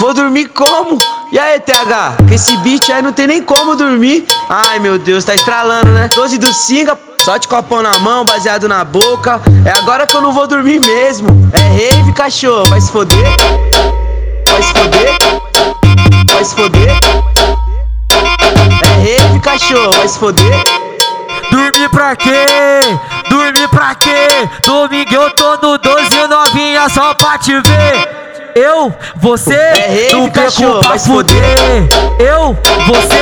Vou dormir como? E aí, TH? Com esse beat aí não tem nem como dormir. Ai, meu Deus, tá estralando, né? 12 do Singa, só de copão na mão, baseado na boca. É agora que eu não vou dormir mesmo. É rave, cachorro, vai se foder. Vai se foder. Vai se foder. É rave, cachorro, vai se foder. Dormir pra quê? Dormir pra quê? Domingo eu tô no 12, novinha, só pra te ver. Eu, você, no beco pra fuder. Eu, você,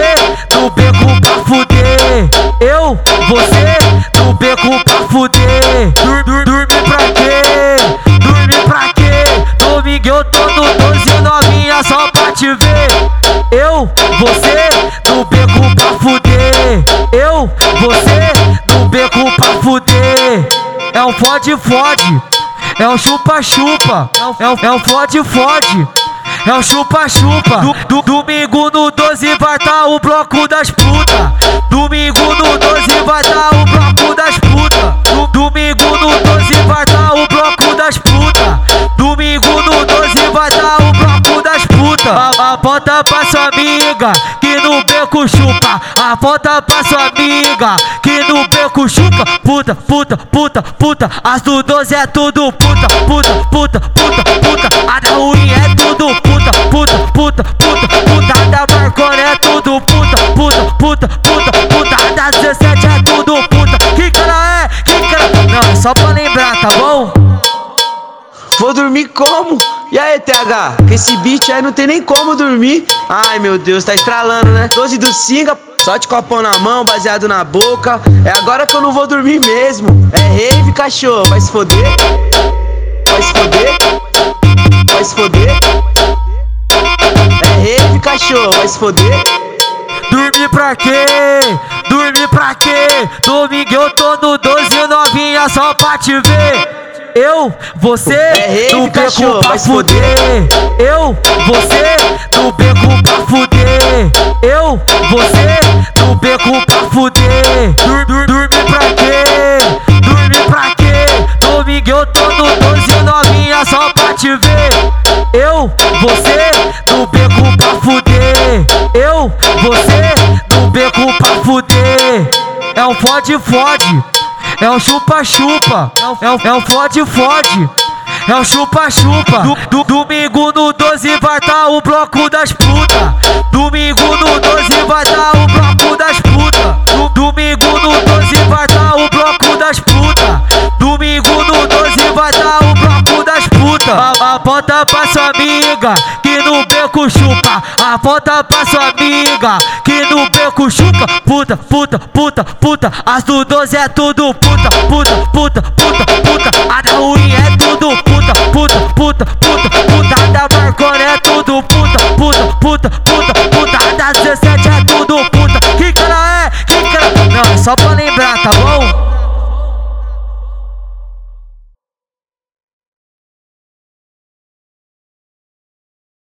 no beco pra fuder. Eu, você, no beco pra fuder. Dormir pra quê? Dormir pra quê? Domingo eu tô no 12, novinha, só pra te ver. Eu, você, no beco pra fuder. Eu, você, no beco pra fuder. É um fode-fode. É o chupa-chupa, é o fode-fode, é o chupa-chupa. Domingo no 12 vai tá o bloco das puta. Domingo no 12 vai tá o bloco das puta. Domingo no 12 vai tá o bloco das puta. Domingo no 12 vai tá o bloco das puta. Aponta pra sua amiga que no beco chupa. Aponta pra sua amiga que no beco chupa. Puta, puta, puta, puta. As do 12 é tudo puta, puta, puta, puta, puta. A da ruim é tudo puta, puta, puta, puta, puta. A da Marcona é tudo puta, puta, puta, puta, puta. A da 17 é tudo puta. Que cara é? Que cara? Não, é só pra lembrar, tá bom? Vou dormir como? E aí, TH? Com esse beat aí não tem nem como dormir. Ai, meu Deus, tá estralando, né? 12 do Singa, só de copão na mão, baseado na boca. É agora que eu não vou dormir mesmo. É rave, cachorro, vai se foder. Vai se foder. Vai se foder. É rave, cachorro, vai se foder. Dormir pra quê? Dormir pra quê? Domingo eu tô no 12, novinha, só pra te ver. Eu, você, no beco pra fuder. Eu, você, no beco pra fuder. Eu, você, no beco pra fuder. Dormir pra quê? Dormir pra quê? Domingo eu tô no 12, novinha, só pra te ver. Eu, você, no beco pra fuder. Eu, você, no beco pra fuder. É um fode-fode. É o chupa-chupa, é o fode-fode, é o chupa-chupa. Domingo no 12 vai tá o bloco das puta. Domingo no 12 vai tá o bloco das puta. Domingo no 12 vai tá o bloco das puta. Domingo no 12 vai tá o bloco das puta. Aponta pra sua amiga que no beco chupa. Aponta pra sua amiga que no beco chupa. Puta, puta, puta, puta. As do 12 é tudo puta, puta, puta, puta, puta. A da ruim é tudo puta, puta, puta, puta, puta. A da Marcona é tudo puta, puta, puta, puta, puta. A da 17 é tudo puta. Que cara é? Que cara? Não, é só pra lembrar, tá bom?